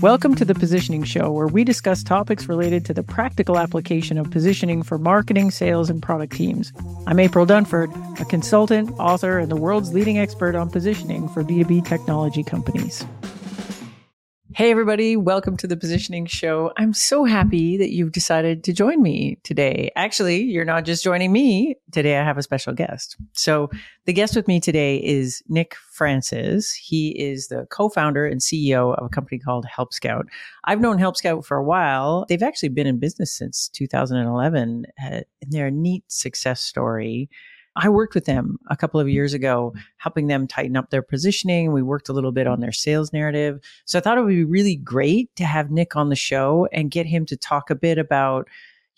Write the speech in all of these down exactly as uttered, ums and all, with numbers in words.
Welcome to The Positioning Show, where we discuss topics related to the practical application of positioning for marketing, sales, and product teams. I'm April Dunford, a consultant, author, and the world's leading expert on positioning for B two B technology companies. Hey, everybody. Welcome to The Positioning Show. I'm so happy that you've decided to join me today. Actually, you're not just joining me. Today, I have a special guest. So the guest with me today is Nick Francis. He is the co-founder and C E O of a company called Help Scout. I've known Help Scout for a while. They've actually been in business since two thousand eleven, and they're a neat success story. I worked with them a couple of years ago, helping them tighten up their positioning. We worked a little bit on their sales narrative. So I thought it would be really great to have Nick on the show and get him to talk a bit about,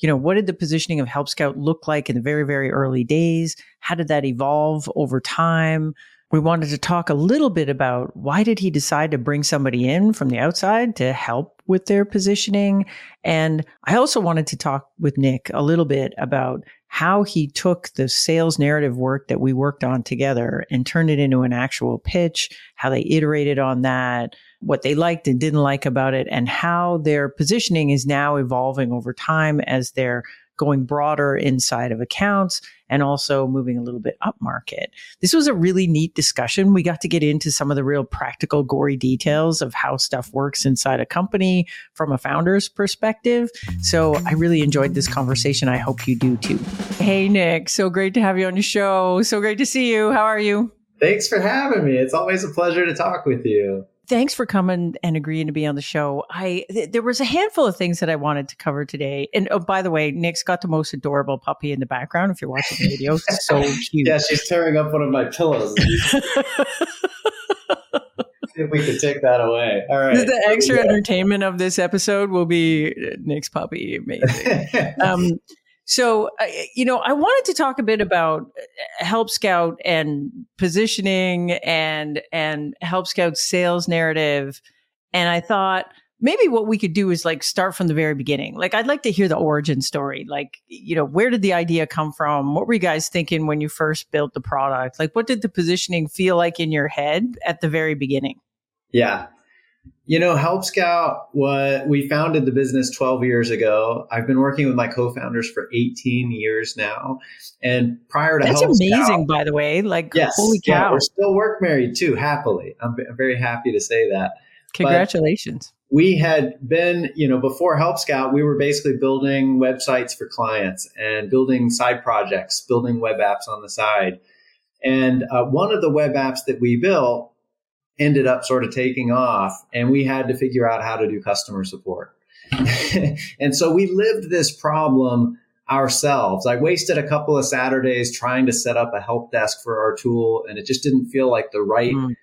you know, what did the positioning of Help Scout look like in the very, very early days? How did that evolve over time? We wanted to talk a little bit about why did he decide to bring somebody in from the outside to help with their positioning? And I also wanted to talk with Nick a little bit about how he took the sales narrative work that we worked on together and turned it into an actual pitch, how they iterated on that, what they liked and didn't like about it, and how their positioning is now evolving over time as they're going broader inside of accounts and also moving a little bit upmarket. This was a really neat discussion. We got to get into some of the real practical, gory details of how stuff works inside a company from a founder's perspective. So I really enjoyed this conversation. I hope you do too. Hey, Nick, so great to have you on the show. So great to see you. How are you? Thanks for having me. It's always a pleasure to talk with you. Thanks for coming and agreeing to be on the show. I th- There was a handful of things that I wanted to cover today. And oh, by the way, Nick's got the most adorable puppy in the background. If you're watching the video, it's so cute. Yeah, she's tearing up one of my pillows. If we could take that away. All right. The extra entertainment of this episode will be Nick's puppy. Amazing. um, So, you know, I wanted to talk a bit about Help Scout and positioning and and Help Scout's sales narrative. And I thought maybe what we could do is like start from the very beginning. Like, I'd like to hear the origin story. Like, you know, where did the idea come from? What were you guys thinking when you first built the product? Like, what did the positioning feel like in your head at the very beginning? Yeah. You know, Help Scout, what, we founded the business twelve years ago. I've been working with my co-founders for eighteen years now. And prior to That's Help amazing, Scout, by the way. Like, yes, holy cow. Yeah, we're still work married too, happily. I'm, I'm very happy to say that. Congratulations. But we had been, you know, before Help Scout, we were basically building websites for clients and building side projects, building web apps on the side. And uh, one of the web apps that we built ended up sort of taking off, and we had to figure out how to do customer support. And so we lived this problem ourselves. I wasted a couple of Saturdays trying to set up a help desk for our tool, and it just didn't feel like the right mm.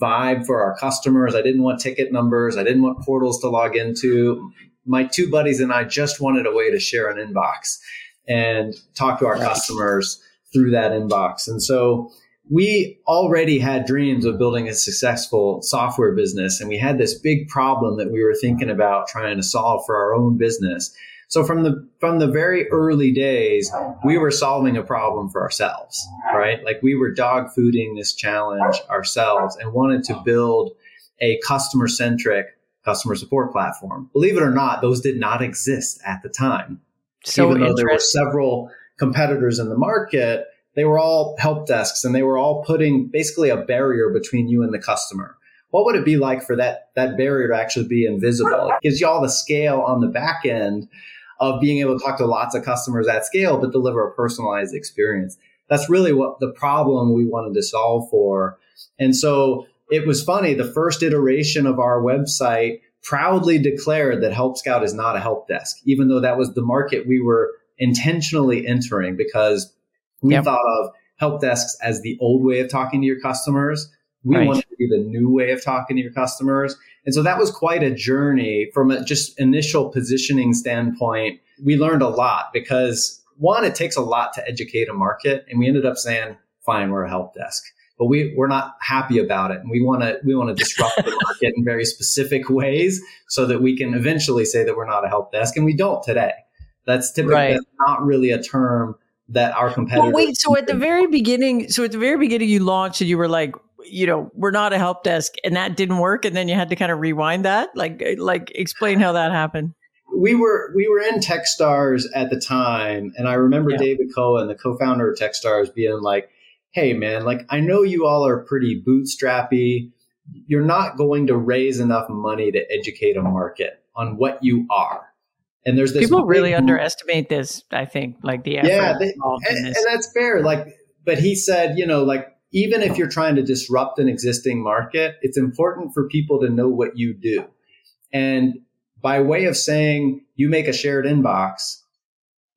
vibe for our customers. I didn't want ticket numbers. I didn't want portals to log into. My two buddies and I just wanted a way to share an inbox and talk to our right. customers through that inbox. And so we already had dreams of building a successful software business, and we had this big problem that we were thinking about trying to solve for our own business. So from the from the very early days, we were solving a problem for ourselves, right? Like, we were dog fooding this challenge ourselves and wanted to build a customer-centric customer support platform. Believe it or not, those did not exist at the time. So even though there were several competitors in the market, they were all help desks, and they were all putting basically a barrier between you and the customer. What would it be like for that, that barrier to actually be invisible? It gives you all the scale on the back end of being able to talk to lots of customers at scale, but deliver a personalized experience. That's really what the problem we wanted to solve for. And so it was funny. The first iteration of our website proudly declared that Help Scout is not a help desk, even though that was the market we were intentionally entering, because we yep. thought of help desks as the old way of talking to your customers. We right. wanted to be the new way of talking to your customers. And so that was quite a journey from a just initial positioning standpoint. We learned a lot because, one, it takes a lot to educate a market. And we ended up saying, fine, we're a help desk. But we, we're not happy about it. And we want to we want to disrupt the market in very specific ways so that we can eventually say that we're not a help desk. And we don't today. That's typically right. that's not really a term that our competitors. Well, wait, so at the very beginning, so at the very beginning, you launched and you were like, you know, we're not a help desk, and that didn't work. And then you had to kind of rewind that. Like, like explain how that happened. We were we were in Techstars at the time, and I remember yeah. David Cohen, the co-founder of Techstars, being like, "Hey, man, like I know you all are pretty bootstrappy. You're not going to raise enough money to educate a market on what you are." And there's this people really movement. underestimate this. I think like the effort yeah, they, and, and that's fair. Like, but he said, you know, like even if you're trying to disrupt an existing market, it's important for people to know what you do. And by way of saying you make a shared inbox,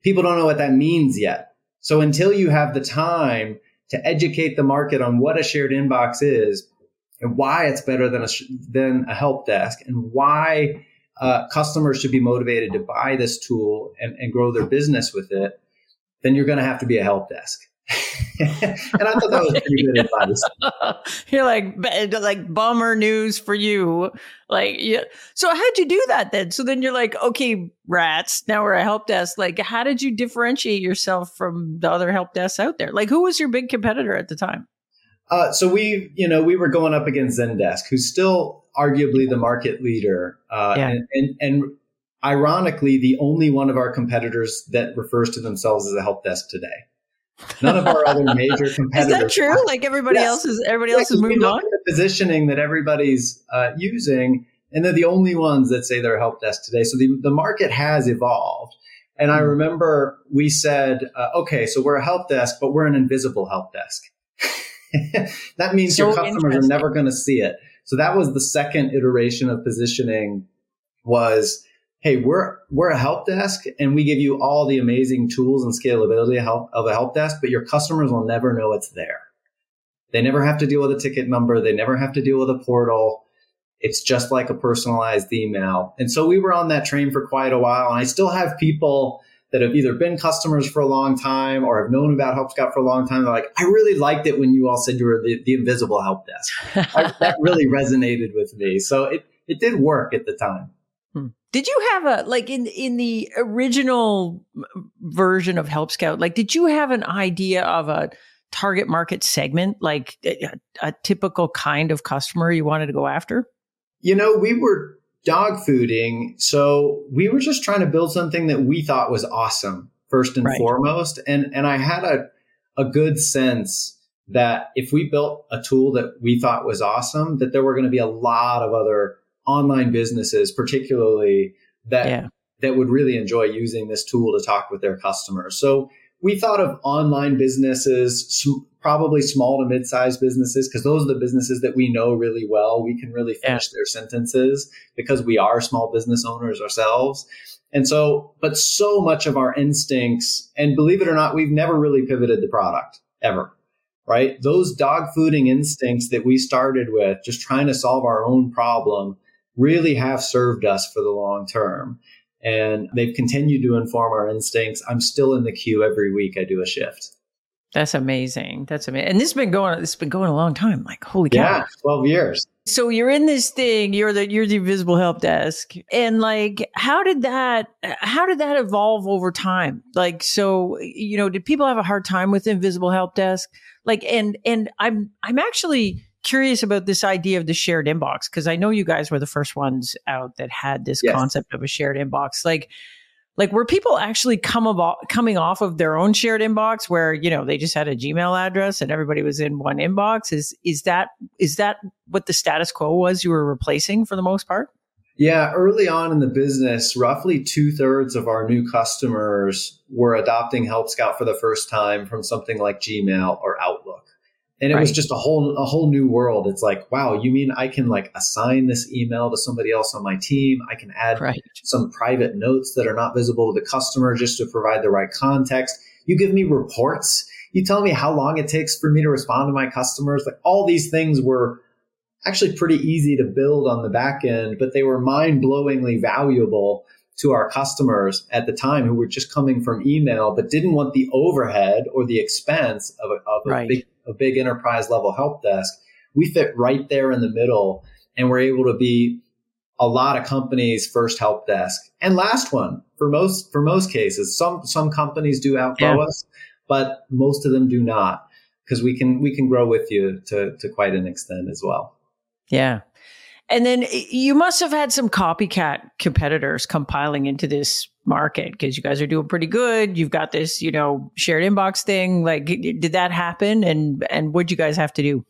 people don't know what that means yet. So until you have the time to educate the market on what a shared inbox is and why it's better than a, than a help desk and why uh, customers should be motivated to buy this tool and, and grow their business with it, then you're going to have to be a help desk. And I thought that was pretty good advice. You're like, like bummer news for you. Like, yeah. So how'd you do that then? So then you're like, okay, rats, now we're a help desk. Like, how did you differentiate yourself from the other help desks out there? Like, who was your big competitor at the time? Uh, so we, you know, we were going up against Zendesk, who's still arguably the market leader. Uh, yeah. and, and, and ironically, the only one of our competitors that refers to themselves as a help desk today. None of our other major competitors. Is that true? Like everybody yes. else is, everybody yes, else has moved on. The positioning that everybody's uh, using, and they're the only ones that say they're help desk today. So the, the market has evolved. And mm-hmm. I remember we said, uh, okay, so we're a help desk, but we're an invisible help desk. That means so your customers are never going to see it. So that was the second iteration of positioning was, hey, we're we're a help desk, and we give you all the amazing tools and scalability of, help, of a help desk, but your customers will never know it's there. They never have to deal with a ticket number. They never have to deal with a portal. It's just like a personalized email. And so we were on that train for quite a while, and I still have people that have either been customers for a long time or have known about Help Scout for a long time. They're like, I really liked it when you all said you were the, the invisible help desk. I, that really resonated with me. So it it did work at the time. Did you have a, like in, in the original version of Help Scout, like, did you have an idea of a target market segment, like a, a typical kind of customer you wanted to go after? You know, we were dog fooding. So we were just trying to build something that we thought was awesome, first and right. foremost. And, and I had a, a good sense that if we built a tool that we thought was awesome, that there were going to be a lot of other online businesses, particularly that yeah. that would really enjoy using this tool to talk with their customers. So we thought of online businesses, sm- probably small to mid-sized businesses, because those are the businesses that we know really well. We can really finish yeah. their sentences because we are small business owners ourselves. And so, but so much of our instincts, and believe it or not, we've never really pivoted the product ever. Right? Those dog fooding instincts that we started with, just trying to solve our own problem, really have served us for the long term. And they've continued to inform our instincts. I'm still in the queue every week. I do a shift. That's amazing. That's amazing. And this has been going, this has been going a long time. Like, holy cow. Yeah, twelve years. So you're in this thing, you're the, you're the invisible help desk. And like, how did that, how did that evolve over time? Like, so, you know, did people have a hard time with invisible help desk? Like, and, and I'm, I'm actually curious about this idea of the shared inbox, because I know you guys were the first ones out that had this yes. concept of a shared inbox. Like, like were people actually come about coming off of their own shared inbox where, you know, they just had a Gmail address and everybody was in one inbox? Is is that is that what the status quo was you were replacing for the most part? Yeah. Early on in the business, roughly two thirds of our new customers were adopting Help Scout for the first time from something like Gmail or Outlook. And it right. was just a whole a whole new world. It's like, wow, you mean I can like assign this email to somebody else on my team? I can add right. some private notes that are not visible to the customer just to provide the right context. You give me reports. You tell me how long it takes for me to respond to my customers. Like all these things were actually pretty easy to build on the back end, but they were mind-blowingly valuable to our customers at the time who were just coming from email but didn't want the overhead or the expense of a, of a right. big a big enterprise level help desk. We fit right there in the middle, and we're able to be a lot of companies' first help desk and last one for most for most cases. Some some companies do outgrow yeah. us, but most of them do not. because we can we can grow with you to to quite an extent as well. Yeah. And then you must have had some copycat competitors compiling into this market because you guys are doing pretty good. You've got this, you know, shared inbox thing. Like, did that happen? And and what'd you guys have to do?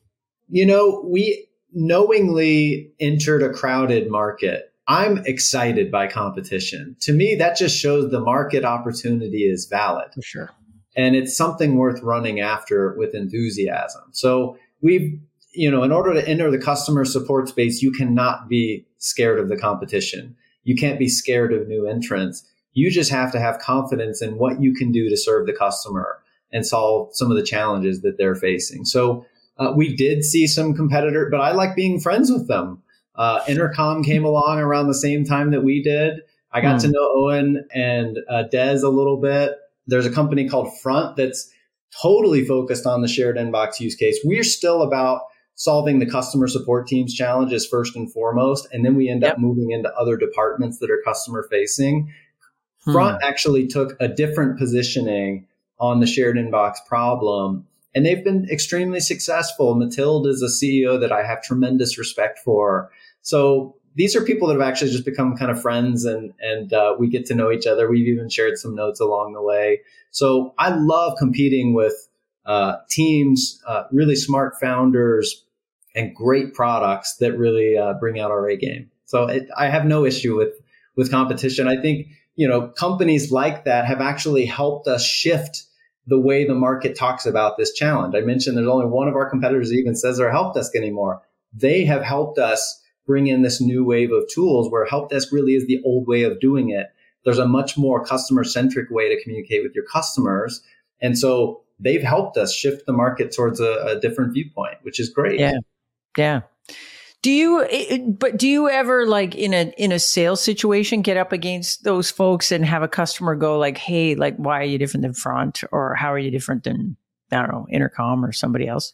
You know, we knowingly entered a crowded market. I'm excited by competition. To me, that just shows the market opportunity is valid. For sure. And it's something worth running after with enthusiasm. So we've You know, in order to enter the customer support space, you cannot be scared of the competition. You can't be scared of new entrants. You just have to have confidence in what you can do to serve the customer and solve some of the challenges that they're facing. So uh, we did see some competitor, but I like being friends with them. Uh, Intercom came along around the same time that we did. I got mm. to know Owen and uh, Des a little bit. There's a company called Front that's totally focused on the shared inbox use case. We're still about solving the customer support team's challenges first and foremost, and then we end yep. up moving into other departments that are customer facing. Hmm. Front actually took a different positioning on the shared inbox problem, and they've been extremely successful. Matilde is a C E O that I have tremendous respect for. So these are people that have actually just become kind of friends, and and uh, we get to know each other. We've even shared some notes along the way. So I love competing with uh, teams, uh, really smart founders, and great products that really uh, bring out our A game. So it, I have no issue with with competition. I think, you know, companies like that have actually helped us shift the way the market talks about this challenge. I mentioned there's only one of our competitors that even says they're help desk anymore. They have helped us bring in this new wave of tools where help desk really is the old way of doing it. There's a much more customer-centric way to communicate with your customers. And so they've helped us shift the market towards a, a different viewpoint, which is great. Yeah. Yeah. Do you, it, but do you ever like in a, in a sales situation, get up against those folks and have a customer go like, hey, like, why are you different than Front, or how are you different than, I don't know, Intercom or somebody else?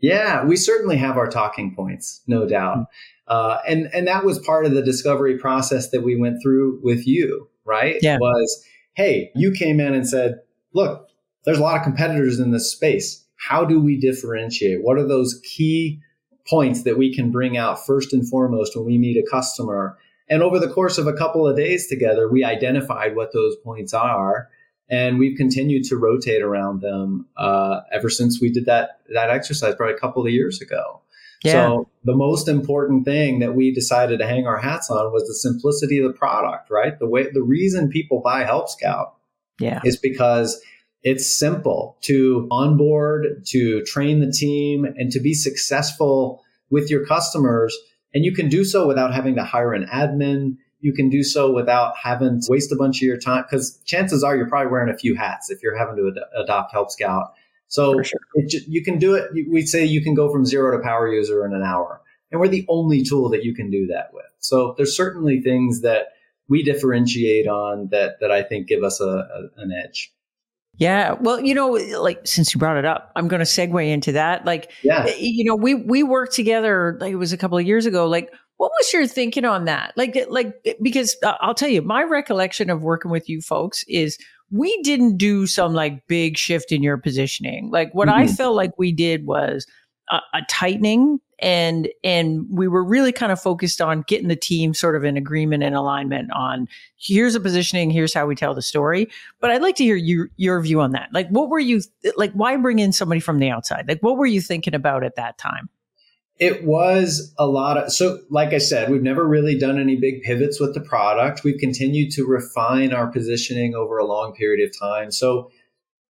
Yeah, we certainly have our talking points, no doubt. Mm-hmm. Uh, and, and that was part of the discovery process that we went through with you, right? Yeah. Was, hey, you came in and said, look, there's a lot of competitors in this space. How do we differentiate? What are those key points that we can bring out first and foremost when we meet a customer? And over the course of a couple of days together, we identified what those points are, and we've continued to rotate around them uh, ever since we did that that exercise probably a couple of years ago. Yeah. So the most important thing that we decided to hang our hats on was the simplicity of the product, right? The way the reason people buy Help Scout yeah. is because it's simple to onboard, to train the team, and to be successful with your customers. And you can do so without having to hire an admin. You can do so without having to waste a bunch of your time, because chances are you're probably wearing a few hats if you're having to ad- adopt Help Scout. So sure. it, you can do it. We'd say you can go from zero to power user in an hour. And we're the only tool that you can do that with. So there's certainly things that we differentiate on that, that I think give us a, a, an edge. Yeah. Well, you know, like since you brought it up, I'm going to segue into that. Like, yeah. you know, we, we worked together, like it was a couple of years ago. Like, what was your thinking on that? Like, like, because I'll tell you, my recollection of working with you folks is we didn't do some like big shift in your positioning. Like what mm-hmm. I felt like we did was a, a tightening and, and we were really kind of focused on getting the team sort of in agreement and alignment on here's a positioning, here's how we tell the story. But I'd like to hear you, your view on that. Like, what were you like, why bring in somebody from the outside? Like, what were you thinking about at that time? It was a lot of, so like I said, we've never really done any big pivots with the product. We've continued to refine our positioning over a long period of time. So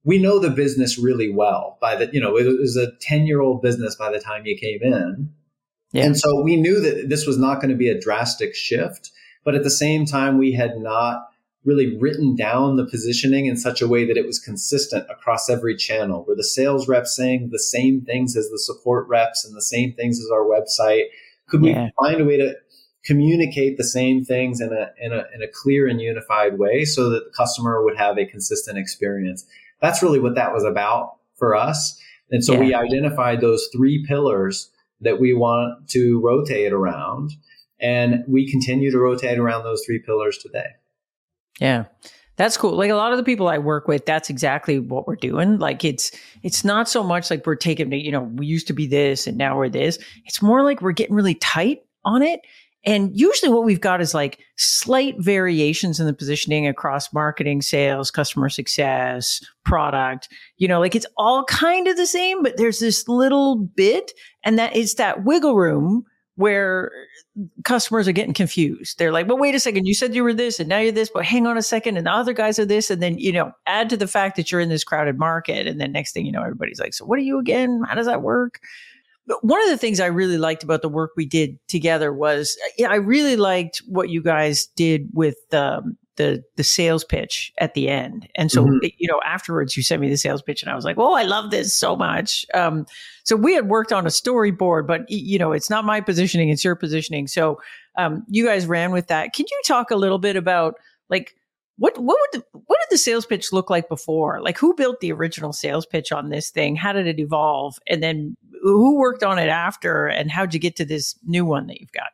we know the business really well by the, you know, it was a ten year old business by the time you came in. Yeah. And so we knew that this was not going to be a drastic shift, but at the same time, we had not really written down the positioning in such a way that it was consistent across every channel. Were the sales reps saying the same things as the support reps and the same things as our website? Could yeah. we find a way to communicate the same things in a, in a, in a clear and unified way so that the customer would have a consistent experience? That's really what that was about for us. And so yeah. we identified those three pillars that we want to rotate around, and we continue to rotate around those three pillars today. Yeah. That's cool. Like a lot of the people I work with, that's exactly what we're doing. Like it's, it's not so much like we're taking, you know, we used to be this and now we're this. It's more like we're getting really tight on it. And usually what we've got is like slight variations in the positioning across marketing, sales, customer success, product, you know, like it's all kind of the same, but there's this little bit, and that is that wiggle room where customers are getting confused. They're like, well, wait a second, you said you were this and now you're this, but hang on a second. And the other guys are this. And then, you know, add to the fact that you're in this crowded market. And then next thing you know, everybody's like, so what are you again? How does that work? But one of the things I really liked about the work we did together was, yeah, I really liked what you guys did with um, the the sales pitch at the end. And so, mm-hmm. you know, afterwards you sent me the sales pitch and I was like, oh, I love this so much. Um, so we had worked on a storyboard, but, you know, it's not my positioning, it's your positioning. So um, you guys ran with that. Can you talk a little bit about like, What what would the, what did the sales pitch look like before? Like who built the original sales pitch on this thing? How did it evolve? And then who worked on it after? And how'd you get to this new one that you've got?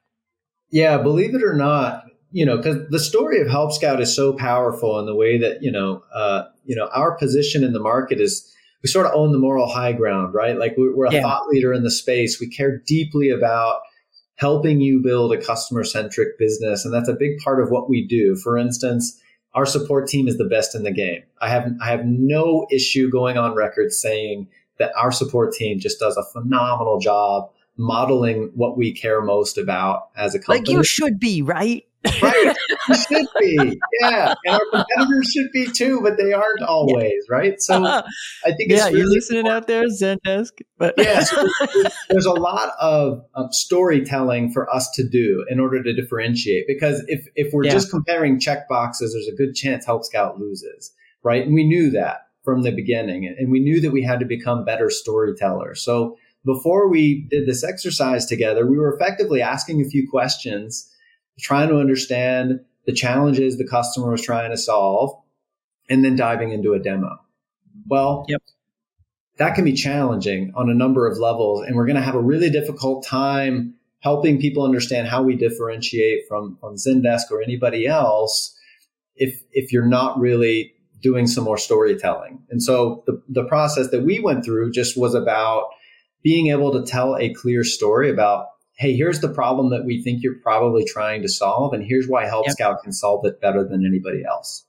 Yeah, believe it or not, you know, because the story of Help Scout is so powerful in the way that, you know, uh, you know, our position in the market is we sort of own the moral high ground, right? Like we, we're a yeah. thought leader in the space. We care deeply about helping you build a customer-centric business, and that's a big part of what we do. For instance, our support team is the best in the game. I have I have no issue going on record saying that our support team just does a phenomenal job modeling what we care most about as a company. Like you should be, right? Right, you should be. Yeah, and our competitors should be too, but they aren't always, right? So I think it's yeah, really you're listening important. Out there, Zendesk. But yeah, so there's, there's a lot of um, storytelling for us to do in order to differentiate. Because if if we're yeah. just comparing check boxes, there's a good chance Help Scout loses, right? And we knew that from the beginning, and we knew that we had to become better storytellers. So before we did this exercise together, we were effectively asking a few questions, trying to understand the challenges the customer was trying to solve, and then diving into a demo. Well, yep. that can be challenging on a number of levels, and we're going to have a really difficult time helping people understand how we differentiate from, from Zendesk or anybody else if if you're not really doing some more storytelling. And so the, the process that we went through just was about being able to tell a clear story about, hey, here's the problem that we think you're probably trying to solve, and here's why Help yep. Scout can solve it better than anybody else.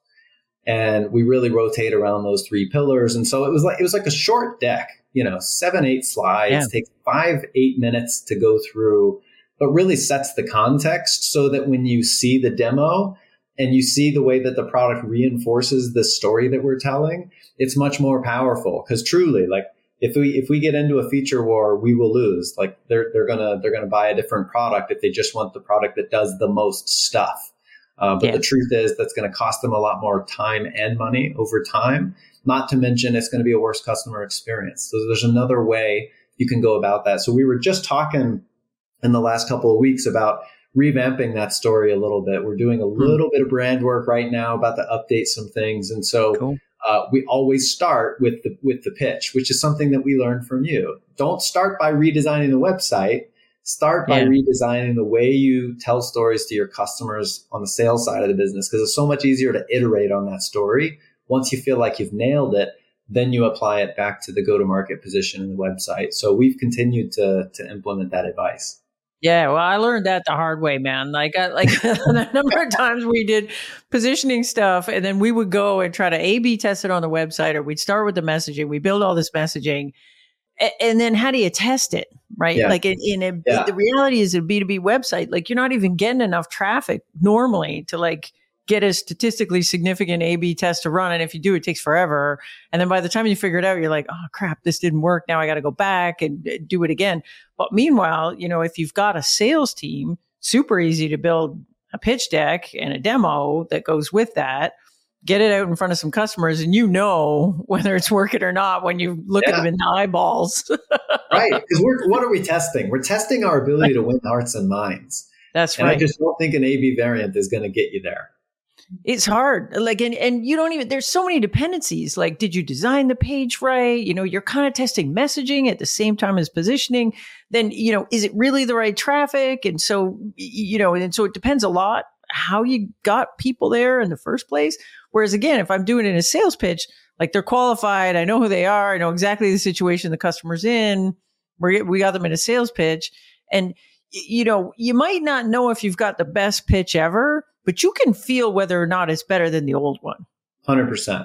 And we really rotate around those three pillars. And so it was like it was like a short deck, you know, seven, eight slides, yeah. takes five, eight minutes to go through, but really sets the context so that when you see the demo and you see the way that the product reinforces the story that we're telling, it's much more powerful. Because truly, like, If we if we get into a feature war, we will lose. Like they're they're gonna they're gonna buy a different product if they just want the product that does the most stuff. Uh, but yeah. the truth is that's gonna cost them a lot more time and money over time. Not to mention it's gonna be a worse customer experience. So there's another way you can go about that. So we were just talking in the last couple of weeks about revamping that story a little bit. We're doing a mm-hmm. little bit of brand work right now, about to update some things, and so. Cool. Uh, we always start with the with the pitch, which is something that we learned from you. Don't start by redesigning the website. Start by yeah. redesigning the way you tell stories to your customers on the sales side of the business, because it's so much easier to iterate on that story. Once you feel like you've nailed it, then you apply it back to the go-to-market position in the website. So we've continued to to implement that advice. Yeah, well, I learned that the hard way, man. Like, I, like the number of times we did positioning stuff, and then we would go and try to A B test it on the website, or we'd start with the messaging. We build all this messaging, and, and then how do you test it, right? Yeah. Like, in, in a, yeah. the reality is a B two B website, like you're not even getting enough traffic normally to like get a statistically significant A B test to run. And if you do, it takes forever. And then by the time you figure it out, you're like, oh crap, this didn't work. Now I got to go back and do it again. But meanwhile, you know, if you've got a sales team, super easy to build a pitch deck and a demo that goes with that, get it out in front of some customers, and you know whether it's working or not when you look yeah. at them in the eyeballs. Right. Because we're what are we testing? We're testing our ability to win hearts and minds. That's and right. I just don't think an A B variant is going to get you there. It's hard. Like, and, and you don't even, there's so many dependencies. Like, did you design the page right? You know, you're kind of testing messaging at the same time as positioning. Then, you know, is it really the right traffic? And so, you know, and so it depends a lot how you got people there in the first place. Whereas again, if I'm doing it in a sales pitch, like they're qualified, I know who they are, I know exactly the situation the customer's in. We we got them in a sales pitch, and you know, you might not know if you've got the best pitch ever, but you can feel whether or not it's better than the old one. one hundred percent.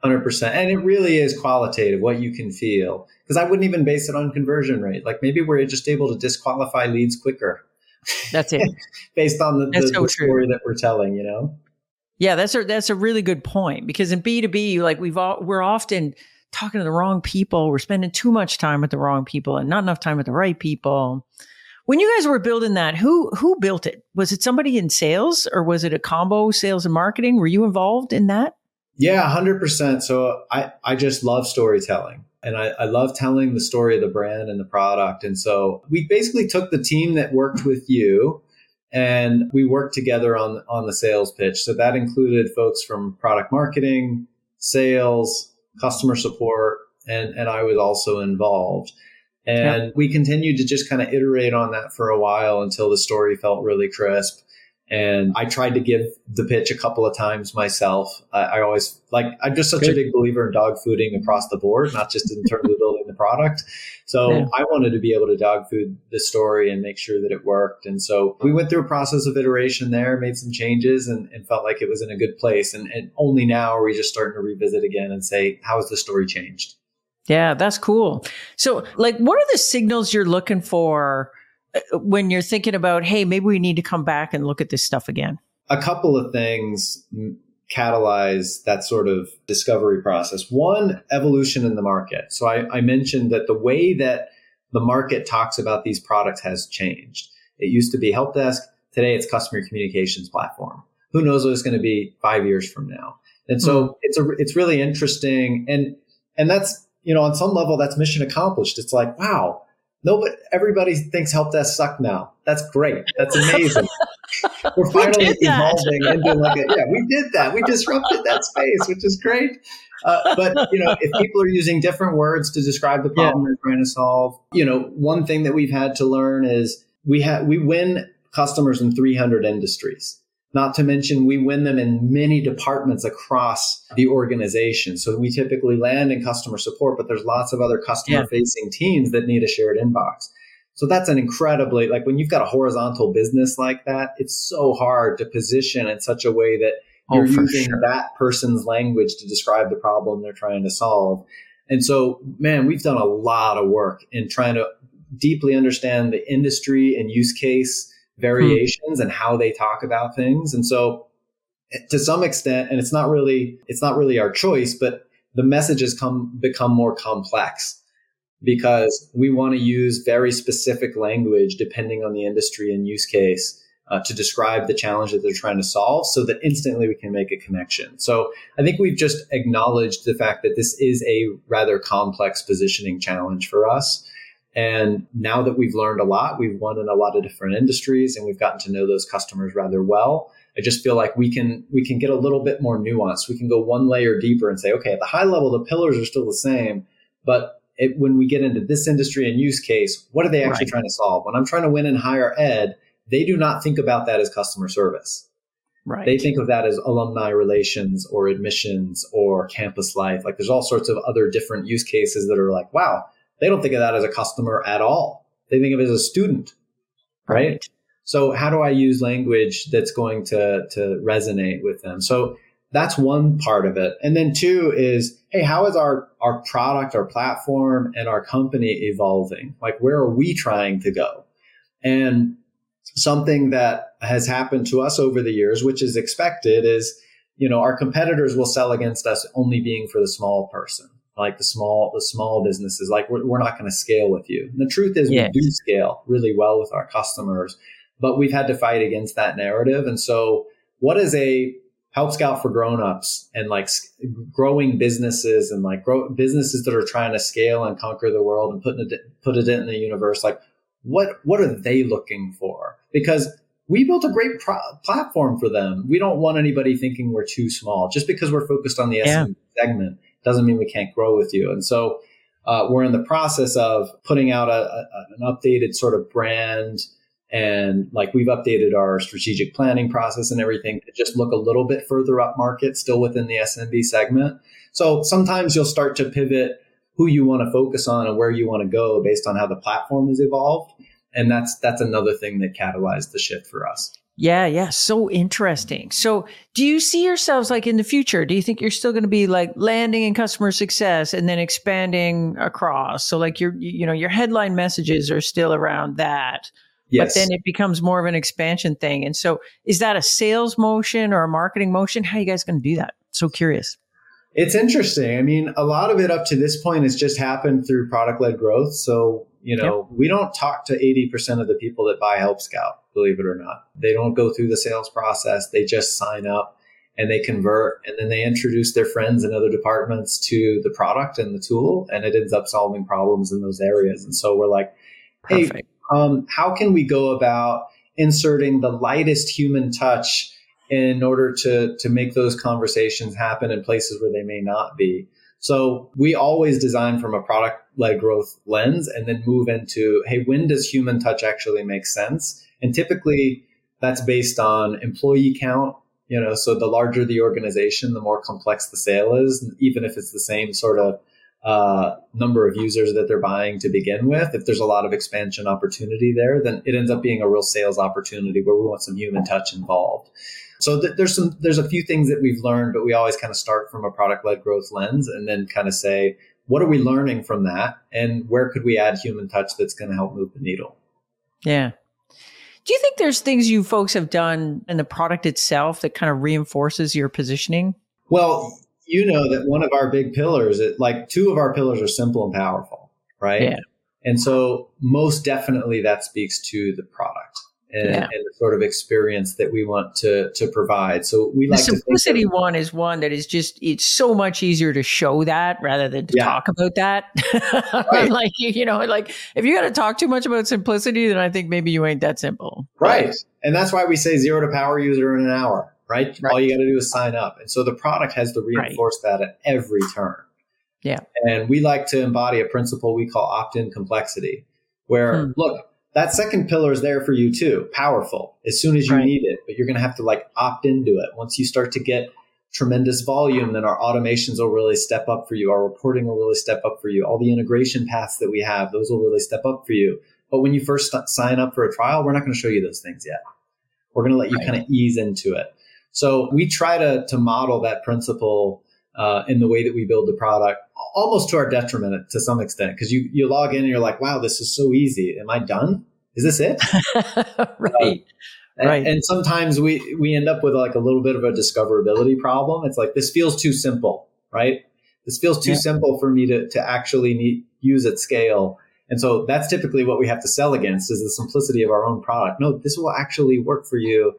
one hundred percent. And it really is qualitative, what you can feel. Because I wouldn't even base it on conversion rate. Like maybe we're just able to disqualify leads quicker. That's it. Based on the, the, so the story that we're telling, you know? Yeah, that's a, that's a really good point. Because in B two B, like we've all, we're often talking to the wrong people. We're spending too much time with the wrong people and not enough time with the right people. When you guys were building that, who who built it? Was it somebody in sales or was it a combo sales and marketing? Were you involved in that? Yeah, one hundred percent. So I, I just love storytelling and I, I love telling the story of the brand and the product. And so we basically took the team that worked with you and we worked together on, on the sales pitch. So that included folks from product marketing, sales, customer support, and, and I was also involved. And yep. we continued to just kind of iterate on that for a while until the story felt really crisp. And I tried to give the pitch a couple of times myself. I, I always like, I'm just such Good. a big believer in dog fooding across the board, not just in terms of building the product. So yeah. I wanted to be able to dog food the story and make sure that it worked. And so we went through a process of iteration there, made some changes and, and felt like it was in a good place. And, and only now are we just starting to revisit again and say, how has the story changed? Yeah, that's cool. So like, what are the signals you're looking for when you're thinking about, hey, maybe we need to come back and look at this stuff again? A couple of things catalyze that sort of discovery process. One, evolution in the market. So I, I mentioned that the way that the market talks about these products has changed. It used to be help desk. Today, it's customer communications platform. Who knows what it's going to be five years from now? And so mm-hmm. it's a, it's really interesting. And, and that's, you know, on some level, that's mission accomplished. It's like, wow, nobody, everybody thinks help desk suck now. That's great. That's amazing. We're finally we evolving into like, a, yeah, we did that. We disrupted that space, which is great. Uh, but you know, if people are using different words to describe the problem yeah. they're trying to solve, you know, one thing that we've had to learn is we have we win customers in three hundred industries. Not to mention, we win them in many departments across the organization. So we typically land in customer support, but there's lots of other customer-facing yeah. teams that need a shared inbox. So that's an incredibly, like when you've got a horizontal business like that, it's so hard to position in such a way that you're oh, using sure. that person's language to describe the problem they're trying to solve. And so, man, we've done a lot of work in trying to deeply understand the industry and use case variations and how they talk about things. And so to some extent, and it's not really, it's not really our choice, but the messages come become more complex because we want to use very specific language depending on the industry and use case uh, to describe the challenge that they're trying to solve so that instantly we can make a connection. So I think we've just acknowledged the fact that this is a rather complex positioning challenge for us. And now that we've learned a lot, we've won in a lot of different industries and we've gotten to know those customers rather well. I just feel like we can we can get a little bit more nuanced. We can go one layer deeper and say, okay, at the high level, the pillars are still the same. But it, when we get into this industry and use case, what are they actually right. trying to solve? When I'm trying to win in higher ed, they do not think about that as customer service. Right. They think of that as alumni relations or admissions or campus life. Like there's all sorts of other different use cases that are like, wow. They don't think of that as a customer at all. They think of it as a student, right? right? So how do I use language that's going to, to resonate with them? So that's one part of it. And then two is, hey, how is our, our product, our platform, and our company evolving? Like, where are we trying to go? And something that has happened to us over the years, which is expected, is, you know, our competitors will sell against us only being for the small person. Like the small, the small businesses, like we're, we're not going to scale with you. And the truth is yes. we do scale really well with our customers, but we've had to fight against that narrative. And so what is a Help Scout for grownups and like growing businesses and like grow businesses that are trying to scale and conquer the world and put it, put it in the universe? Like what, what are they looking for? Because we built a great pro- platform for them. We don't want anybody thinking we're too small just because we're focused on the yeah. S M B segment. Doesn't mean we can't grow with you. And so uh, we're in the process of putting out a, a, an updated sort of brand And like we've updated our strategic planning process and everything to just look a little bit further up market, still within the S M B segment. So sometimes you'll start to pivot who you want to focus on and where you want to go based on how the platform has evolved. And that's that's another thing that catalyzed the shift for us. Yeah, yeah. So interesting. So do you see yourselves like in the future? Do you think you're still going to be like landing in customer success and then expanding across? So like your, you know, your headline messages are still around that. Yes. But then it becomes more of an expansion thing. And so is that a sales motion or a marketing motion? How are you guys going to do that? So curious. It's interesting. I mean, a lot of it up to this point has just happened through product-led growth. So, you know, yep. we don't talk to eighty percent of the people that buy Help Scout, believe it or not. They don't go through the sales process. They just sign up and they convert, and then they introduce their friends in other departments to the product and the tool, and it ends up solving problems in those areas. And so we're like, hey, Perfect. Um, how can we go about inserting the lightest human touch in order to, to make those conversations happen in places where they may not be? So we always design from a product-led growth lens and then move into, hey, when does human touch actually make sense? And typically that's based on employee count. You know, so the larger the organization, the more complex the sale is, even if it's the same sort of uh number of users that they're buying to begin with. If there's a lot of expansion opportunity there, then it ends up being a real sales opportunity where we want some human touch involved. So th- there's some there's a few things that we've learned, but we always kind of start from a product-led growth lens and then kind of say, what are we learning from that? And where could we add human touch that's going to help move the needle? Yeah. Do you think there's things you folks have done in the product itself that kind of reinforces your positioning? Well, you know that one of our big pillars, it, like two of our pillars are simple and powerful, right? Yeah. And so most definitely that speaks to the product and, yeah. and the sort of experience that we want to to provide. So we the like simplicity to one is one that is just, it's so much easier to show that rather than to yeah. talk about that. Right. Like, you know, like if you got to talk too much about simplicity, then I think maybe you ain't that simple. Right. right. And that's why we say zero to power user in an hour. Right? right? All you got to do is sign up. And so the product has to reinforce right. that at every turn. Yeah. And we like to embody a principle we call opt-in complexity, where, hmm. look, that second pillar is there for you too, powerful, as soon as you right. need it. But you're going to have to like opt into it. Once you start to get tremendous volume, then our automations will really step up for you. Our reporting will really step up for you. All the integration paths that we have, those will really step up for you. But when you first st- sign up for a trial, we're not going to show you those things yet. We're going to let you right. kind of ease into it. So we try to to model that principle uh, in the way that we build the product, almost to our detriment to some extent, because you, you log in and you're like, wow, this is so easy. Am I done? Is this it? right. Um, and, right. And sometimes we, we end up with like a little bit of a discoverability problem. It's like, this feels too simple, right? This feels too yeah. simple for me to, to actually need, use at scale. And so that's typically what we have to sell against is the simplicity of our own product. No, this will actually work for you.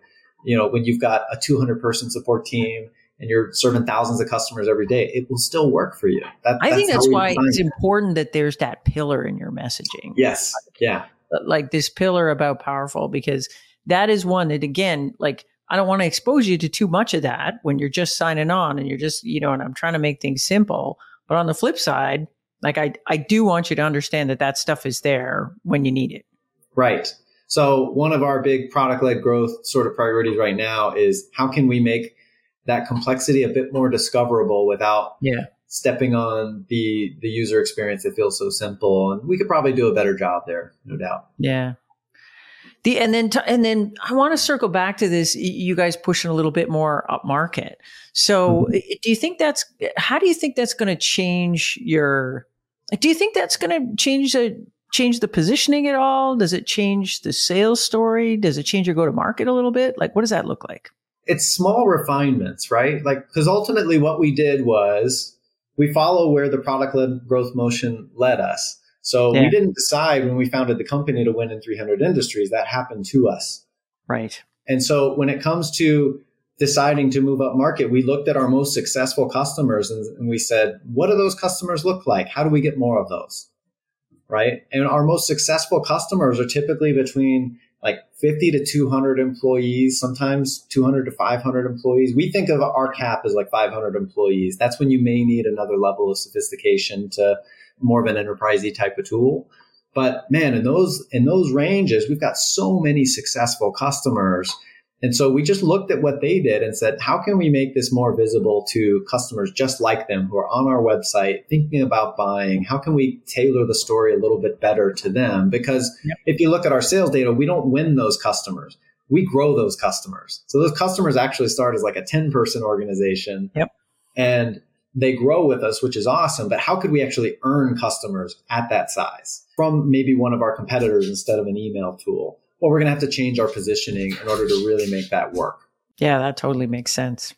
You know, when you've got a two hundred person support team and you're serving thousands of customers every day, it will still work for you. That, I think that's, that's why it's it. important that there's that pillar in your messaging. Yes. Like, yeah. Like this pillar about powerful, because that is one that, again, like I don't want to expose you to too much of that when you're just signing on and you're just, you know, and I'm trying to make things simple. But on the flip side, like I, I do want you to understand that that stuff is there when you need it. Right. So one of our big product-led growth sort of priorities right now is how can we make that complexity a bit more discoverable without yeah. stepping on the the user experience that feels so simple. And we could probably do a better job there, no doubt. Yeah. The and then t- and then I want to circle back to this. You guys pushing a little bit more up market. So mm-hmm. do you think that's how do you think that's going to change your? Like, do you think that's going to change the? Change the positioning at all? Does it change the sales story? Does it change your go-to-market a little bit? Like, what does that look like? It's small refinements, right? Like, because ultimately what we did was we follow where the product-led growth motion led us. So yeah. we didn't decide when we founded the company to win in three hundred industries. That happened to us. Right. And so when it comes to deciding to move up market, we looked at our most successful customers and, and we said, what do those customers look like? How do we get more of those? Right. And our most successful customers are typically between like fifty to two hundred employees, sometimes two hundred to five hundred employees. We think of our cap as like five hundred employees. That's when you may need another level of sophistication to more of an enterprise-y type of tool. But man, in those in those ranges, we've got so many successful customers. And so we just looked at what they did and said, how can we make this more visible to customers just like them who are on our website thinking about buying? How can we tailor the story a little bit better to them? Because yep. if you look at our sales data, we don't win those customers. We grow those customers. So those customers actually start as like a ten-person organization. Yep. And they grow with us, which is awesome. But how could we actually earn customers at that size from maybe one of our competitors instead of an email tool? Well, we're going to have to change our positioning in order to really make that work. Yeah, that totally makes sense.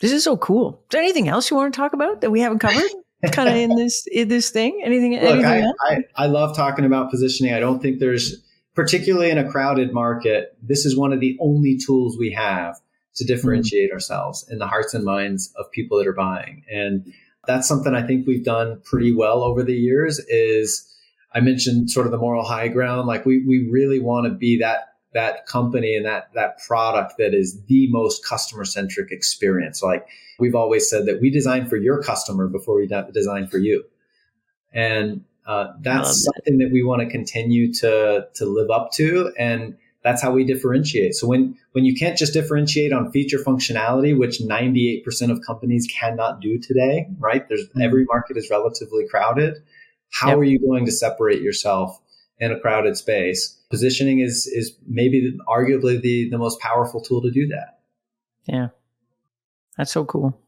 This is so cool. Is there anything else you want to talk about that we haven't covered kind of in this in this thing? Anything? Look, anything I, else? I, I love talking about positioning. I don't think there's, particularly in a crowded market, this is one of the only tools we have to differentiate mm-hmm. ourselves in the hearts and minds of people that are buying. And that's something I think we've done pretty well over the years is, I mentioned sort of the moral high ground. Like we we really want to be that that company and that that product that is the most customer-centric experience. Like we've always said that we design for your customer before we design for you. And uh, that's something that we want to continue to to live up to. And that's how we differentiate. So when when you can't just differentiate on feature functionality, which ninety-eight percent of companies cannot do today, right? There's every market is relatively crowded. How yep. are you going to separate yourself in a crowded space? Positioning is is maybe arguably the, the most powerful tool to do that. Yeah. That's so cool.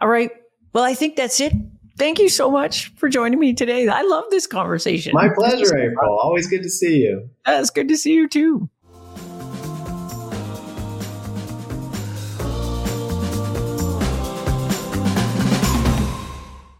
All right. Well, I think that's it. Thank you so much for joining me today. I love this conversation. My pleasure, April. Always good to see you. Uh, it's good to see you too.